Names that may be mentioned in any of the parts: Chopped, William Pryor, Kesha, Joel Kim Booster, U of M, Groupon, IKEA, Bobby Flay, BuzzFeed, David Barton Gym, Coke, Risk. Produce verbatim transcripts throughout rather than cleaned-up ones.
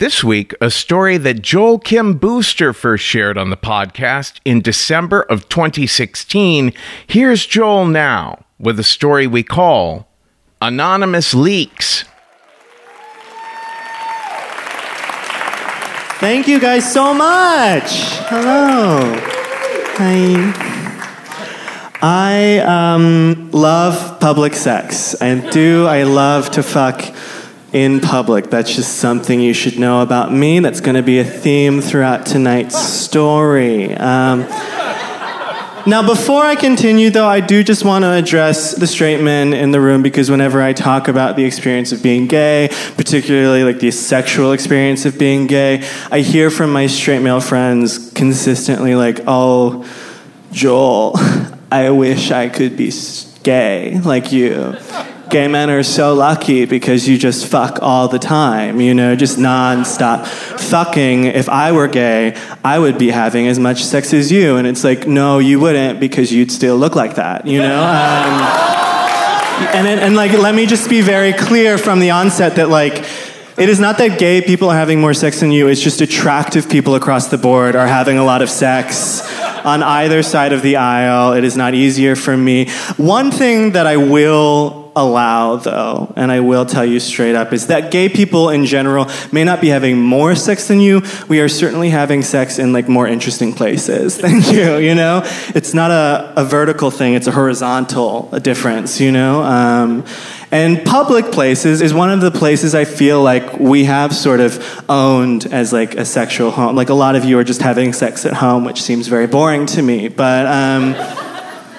This week, a story that Joel Kim Booster first shared on the podcast in December of twenty sixteen. Here's Joel now with a story we call Anonymous Leaks. Thank you guys so much. Hello. Hi. I um, love public sex. I do. I love to fuck in public. That's just something you should know about me. That's going to be a theme throughout tonight's story. Um, now, before I continue, though, I do just want to address the straight men in the room, because whenever I talk about the experience of being gay, particularly like the sexual experience of being gay, I hear from my straight male friends consistently like, "Oh, Joel, I wish I could be gay like you." Gay men are so lucky because you just fuck all the time, you know, just nonstop fucking. If I were gay, I would be having as much sex as you. And it's like, no, you wouldn't, because you'd still look like that, you know? Um, and, and, and like, let me just be very clear from the onset that like, it is not that gay people are having more sex than you, it's just attractive people across the board are having a lot of sex on either side of the aisle. It is not easier for me. One thing that I will allow, though, and I will tell you straight up, is that gay people in general may not be having more sex than you. We are certainly having sex in like more interesting places. Thank you, you know? It's not a, a vertical thing, it's a horizontal difference, you know? Um, and public places is one of the places I feel like we have sort of owned as like a sexual home. Like a lot of you are just having sex at home, which seems very boring to me, but um...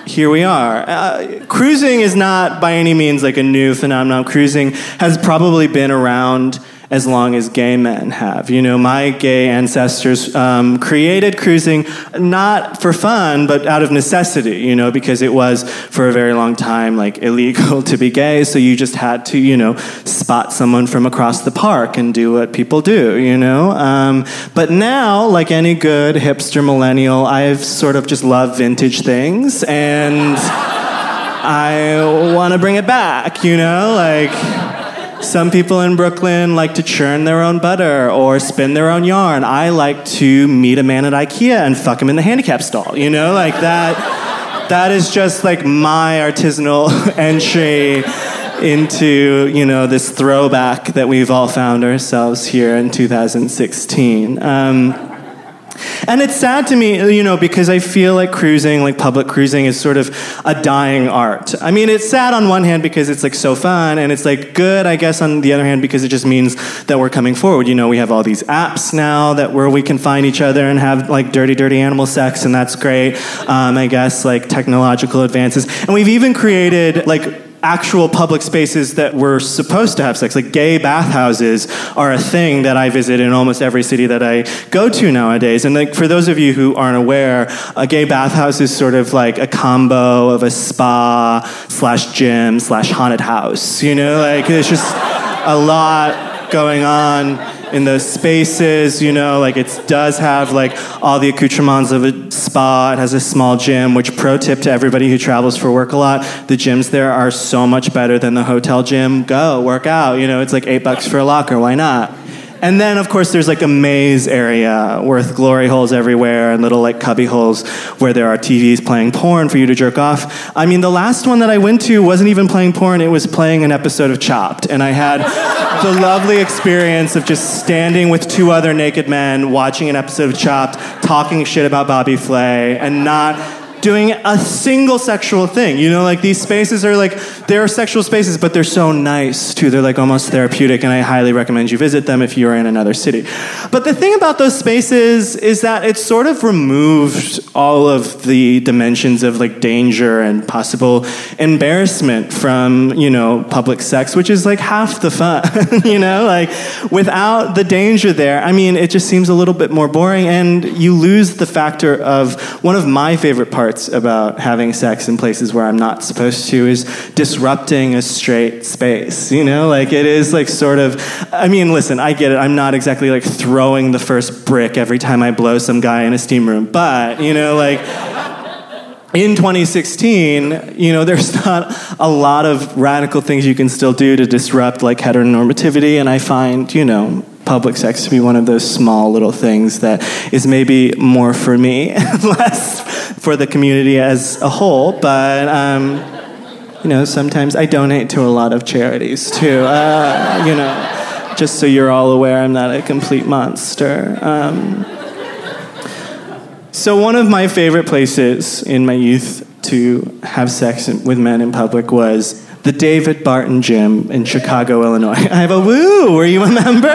here we are. Uh, cruising is not by any means like a new phenomenon. Cruising has probably been around as long as gay men have. You know, my gay ancestors um, created cruising not for fun, but out of necessity, you know, because it was for a very long time like illegal to be gay. So you just had to, you know, spot someone from across the park and do what people do, you know. Um, but now, like any good hipster millennial, I've sort of just loved vintage things, and I want to bring it back, you know, like Some people in Brooklyn like to churn their own butter or spin their own yarn. I like to meet a man at IKEA and fuck him in the handicap stall, you know? Like that, that is just like my artisanal entry into, you know, this throwback that we've all found ourselves here in two thousand sixteen. Um, And it's sad to me, you know, because I feel like cruising, like public cruising, is sort of a dying art. I mean, it's sad on one hand because it's like so fun, and it's like good, I guess, on the other hand, because it just means that we're coming forward. You know, we have all these apps now that where we can find each other and have like dirty, dirty animal sex, and that's great. Um, I guess like technological advances, and we've even created like actual public spaces that we're supposed to have sex. Like gay bathhouses are a thing that I visit in almost every city that I go to nowadays. And like for those of you who aren't aware, a gay bathhouse is sort of like a combo of a spa slash gym slash haunted house. You know, like there's just a lot going on in those spaces, you know, like it does have like all the accoutrements of a spa. It has a small gym, which pro tip to everybody who travels for work a lot, the gyms there are so much better than the hotel gym. Go work out, you know, it's like eight bucks for a locker, why not? And then, of course, there's like a maze area with glory holes everywhere and little like cubby holes where there are T Vs playing porn for you to jerk off. I mean, the last one that I went to wasn't even playing porn, it was playing an episode of Chopped. And I had the lovely experience of just standing with two other naked men, watching an episode of Chopped, talking shit about Bobby Flay, and not doing a single sexual thing. You know, like these spaces are like, they're sexual spaces, but they're so nice too. They're like almost therapeutic, and I highly recommend you visit them if you're in another city. But the thing about those spaces is that it's sort of removed all of the dimensions of like danger and possible embarrassment from, you know, public sex, which is like half the fun, you know, like without the danger there, I mean, it just seems a little bit more boring, and you lose the factor of one of my favorite parts about having sex in places where I'm not supposed to is disrupting a straight space, you know? Like it is like sort of, I mean, listen, I get it. I'm not exactly like throwing the first brick every time I blow some guy in a steam room, but, you know, like in twenty sixteen, you know, there's not a lot of radical things you can still do to disrupt like heteronormativity, and I find, you know, public sex to be one of those small little things that is maybe more for me, less for the community as a whole. But, um, you know, sometimes I donate to a lot of charities too. Uh, you know, just so you're all aware, I'm not a complete monster. Um, so one of my favorite places in my youth to have sex with men in public was the David Barton Gym in Chicago, Illinois. I have a woo, were you a member?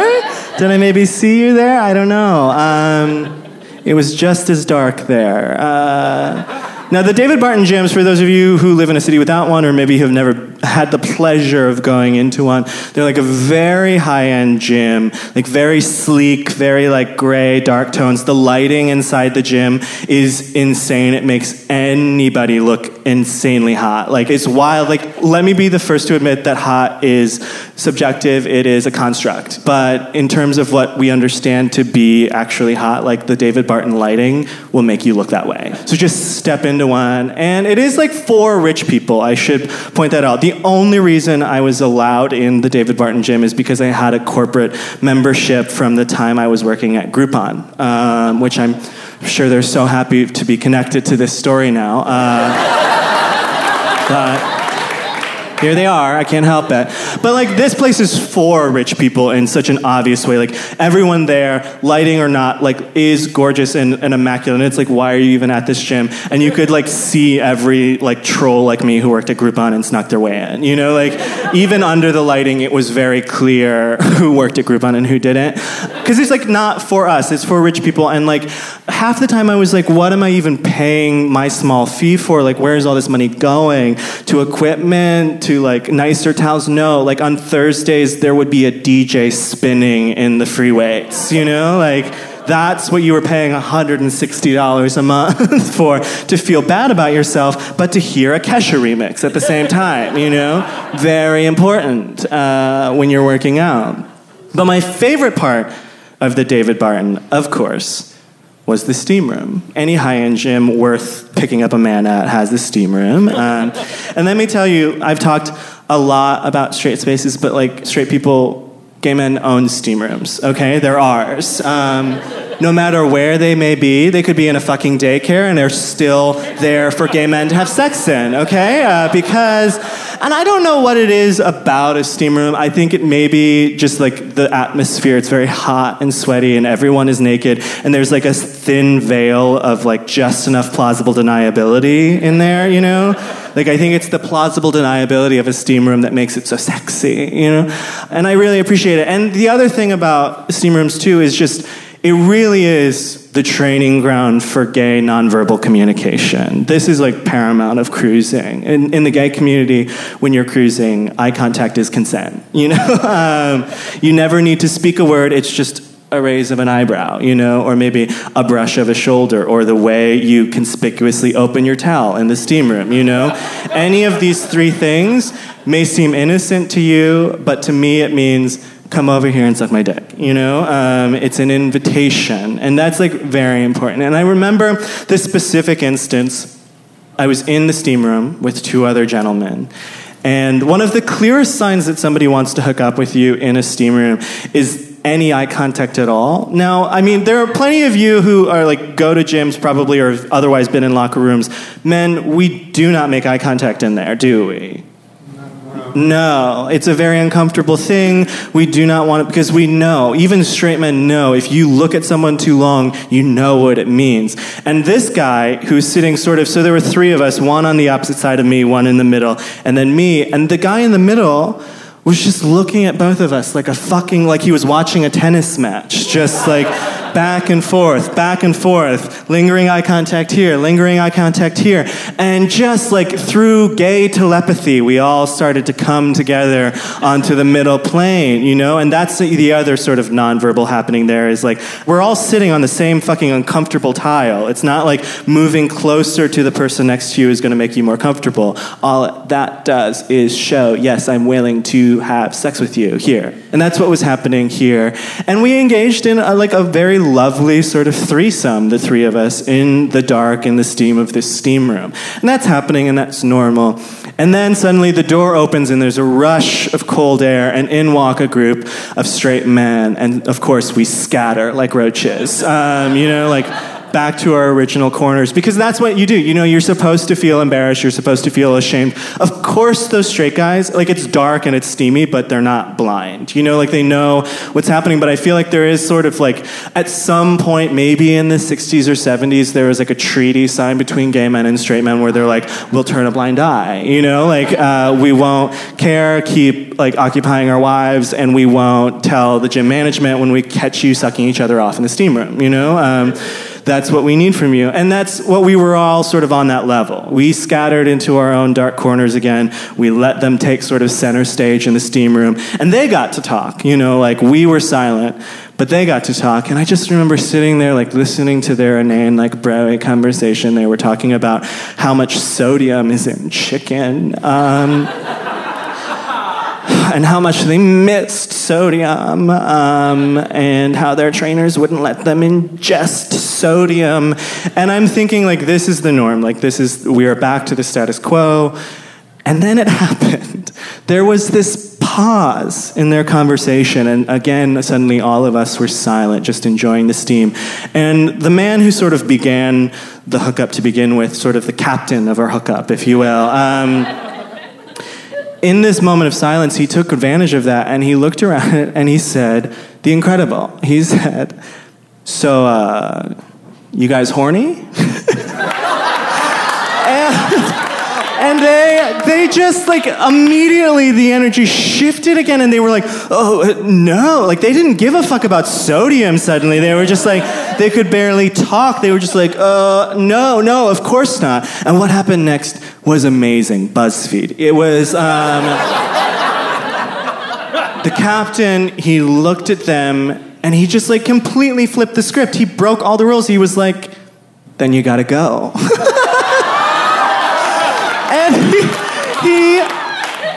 Did I maybe see you there? I don't know. Um, it was just as dark there. Uh, now, the David Barton Gyms, for those of you who live in a city without one, or maybe have never had the pleasure of going into one, they're like a very high-end gym, like very sleek, very like gray, dark tones. The lighting inside the gym is insane. It makes anybody look insanely hot. Like, it's wild. Like, let me be the first to admit that hot is subjective, it is a construct. But in terms of what we understand to be actually hot, like the David Barton lighting will make you look that way. So just step into one. And it is like for rich people, I should point that out. The only reason I was allowed in the David Barton Gym is because I had a corporate membership from the time I was working at Groupon, um, which I'm sure they're so happy to be connected to this story now. Uh, but here they are, I can't help it. But like this place is for rich people in such an obvious way. Like everyone there, lighting or not, like is gorgeous and, and immaculate. And it's like, why are you even at this gym? And you could like see every like troll like me who worked at Groupon and snuck their way in. You know, like even under the lighting, it was very clear who worked at Groupon and who didn't. Because it's like not for us, it's for rich people. And like half the time I was like, what am I even paying my small fee for? Like where's all this money going? To equipment, to like nicer towels? No, like on Thursdays there would be a D J spinning in the free weights, you know? Like that's what you were paying one hundred sixty dollars a month for, to feel bad about yourself, but to hear a Kesha remix at the same time, you know? Very important uh, when you're working out. But my favorite part of the David Barton, of course, was the steam room. Any high-end gym worth picking up a man at has the steam room. Um, and let me tell you, I've talked a lot about straight spaces, but like straight people, gay men own steam rooms, okay? They're ours. Um, no matter where they may be, they could be in a fucking daycare and they're still there for gay men to have sex in, okay? Uh, because, and I don't know what it is about a steam room. I think it may be just like the atmosphere. It's very hot and sweaty and everyone is naked and there's like a thin veil of like just enough plausible deniability in there, you know? Like, I think it's the plausible deniability of a steam room that makes it so sexy, you know? And I really appreciate it. And the other thing about steam rooms, too, is just, it really is the training ground for gay nonverbal communication. This is like paramount of cruising. In, in the gay community, when you're cruising, eye contact is consent, you know? um, you never need to speak a word, it's just a raise of an eyebrow, you know, or maybe a brush of a shoulder, or the way you conspicuously open your towel in the steam room, you know? Any of these three things may seem innocent to you, but to me it means come over here and suck my dick, you know? Um, it's an invitation, and that's like very important. And I remember this specific instance. I was in the steam room with two other gentlemen, and one of the clearest signs that somebody wants to hook up with you in a steam room is any eye contact at all. Now, I mean, there are plenty of you who are like, go to gyms probably or have otherwise been in locker rooms. Men, we do not make eye contact in there, do we? No, it's a very uncomfortable thing. We do not want it because we know, even straight men know, if you look at someone too long, you know what it means. And this guy who's sitting sort of, so there were three of us, one on the opposite side of me, one in the middle, and then me. And the guy in the middle was just looking at both of us like a fucking, like he was watching a tennis match, just like back and forth, back and forth, lingering eye contact here, lingering eye contact here. And just like through gay telepathy, we all started to come together onto the middle plane, you know? And that's the other sort of nonverbal happening there is like, we're all sitting on the same fucking uncomfortable tile. It's not like moving closer to the person next to you is gonna make you more comfortable. All that does is show, yes, I'm willing to have sex with you here. And that's what was happening here. And we engaged in a, like a very lovely sort of threesome, the three of us, in the dark, in the steam of this steam room. And that's happening and that's normal. And then suddenly the door opens and there's a rush of cold air and in walk a group of straight men. And of course we scatter like roaches, um, you know, like back to our original corners, because that's what you do. You know, you're supposed to feel embarrassed, you're supposed to feel ashamed. Of course those straight guys, like it's dark and it's steamy, but they're not blind. You know, like they know what's happening, but I feel like there is sort of like, at some point, maybe in the sixties or seventies, there was like a treaty signed between gay men and straight men where they're like, we'll turn a blind eye. You know, like uh, we won't care, keep like occupying our wives, and we won't tell the gym management when we catch you sucking each other off in the steam room, you know? Um, That's what we need from you. And that's what we were all sort of on that level. We scattered into our own dark corners again. We let them take sort of center stage in the steam room. And they got to talk, you know, like we were silent, but they got to talk. And I just remember sitting there like listening to their inane like Broadway conversation. They were talking about how much sodium is in chicken. Um, and how much they missed sodium, um, and how their trainers wouldn't let them ingest sodium. And I'm thinking, like, this is the norm. Like, this is, we are back to the status quo. And then it happened. There was this pause in their conversation, and again, suddenly all of us were silent, just enjoying the steam. And the man who sort of began the hookup to begin with, sort of the captain of our hookup, if you will, um, in this moment of silence, he took advantage of that, and he looked around it, and he said, the incredible. He said, so, uh, you guys horny? and, and they they just, like, immediately the energy shifted again, and they were like, oh, no. Like, they didn't give a fuck about sodium suddenly. They were just like, they could barely talk. They were just like, uh, no, no, of course not. And what happened next was amazing. BuzzFeed. It was, um, the captain, he looked at them, and he just, like, completely flipped the script. He broke all the rules. He was like, then you gotta go. And he, he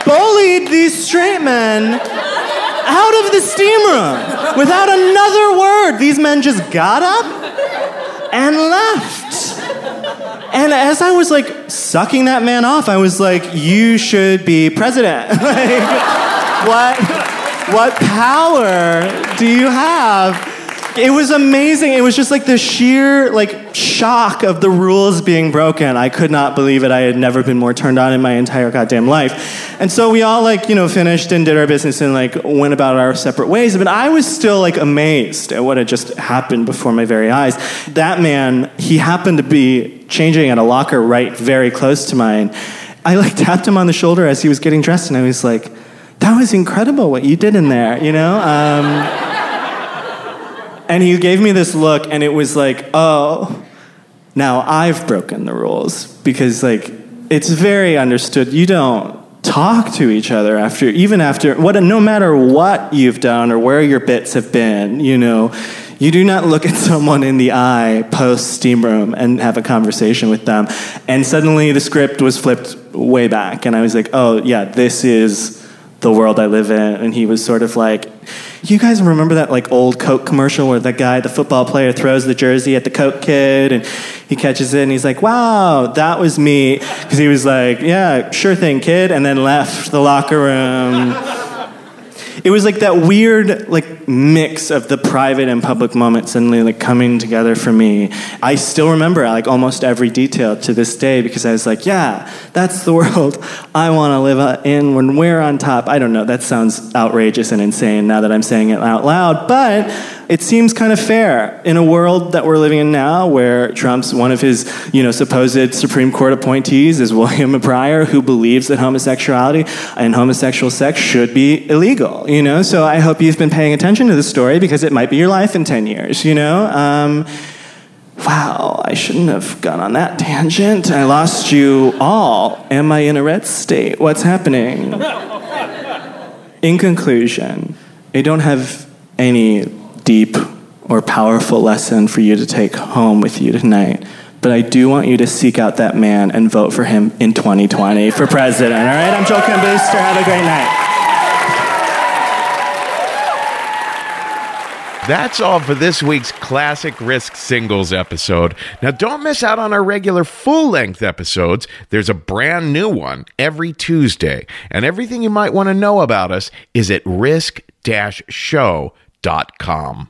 bullied these straight men out of the steam room without another word. These men just got up and left. And as I was like sucking that man off, I was like, you should be president. Like, what, what power do you have? It was amazing. It was just like the sheer like shock of the rules being broken. I could not believe it. I had never been more turned on in my entire goddamn life. And so we all like, you know, finished and did our business and like went about our separate ways. But I was still like amazed at what had just happened before my very eyes. That man, he happened to be changing at a locker right very close to mine. I like tapped him on the shoulder as he was getting dressed and I was like, that was incredible what you did in there, you know? Um... And he gave me this look, and it was like, oh, now I've broken the rules. Because, like, it's very understood. You don't talk to each other after, even after, what, no matter what you've done or where your bits have been, you know, you do not look at someone in the eye post-steam room and have a conversation with them. And suddenly the script was flipped way back, and I was like, oh, yeah, this is the world I live in. And he was sort of like, you guys remember that like old Coke commercial where the guy, the football player, throws the jersey at the Coke kid and he catches it and he's like, wow, that was me. Because he was like, yeah, sure thing, kid, and then left the locker room. It was like that weird like mix of the private and public moment suddenly like coming together for me. I still remember like almost every detail to this day because I was like, yeah, that's the world I want to live in when we're on top. I don't know, that sounds outrageous and insane now that I'm saying it out loud, but it seems kind of fair in a world that we're living in now where Trump's one of his, you know, supposed Supreme Court appointees is William Pryor, who believes that homosexuality and homosexual sex should be illegal, you know? So I hope you've been paying attention to this story because it might be your life in ten years, you know? Um, wow, I shouldn't have gone on that tangent. I lost you all. Am I in a red state? What's happening? In conclusion, I don't have any deep or powerful lesson for you to take home with you tonight. But I do want you to seek out that man and vote for him in twenty twenty for president. All right, I'm Joel Kim Booster. Have a great night. That's all for this week's Classic Risk Singles episode. Now, don't miss out on our regular full-length episodes. There's a brand new one every Tuesday. And everything you might want to know about us is at risk dash show dot com.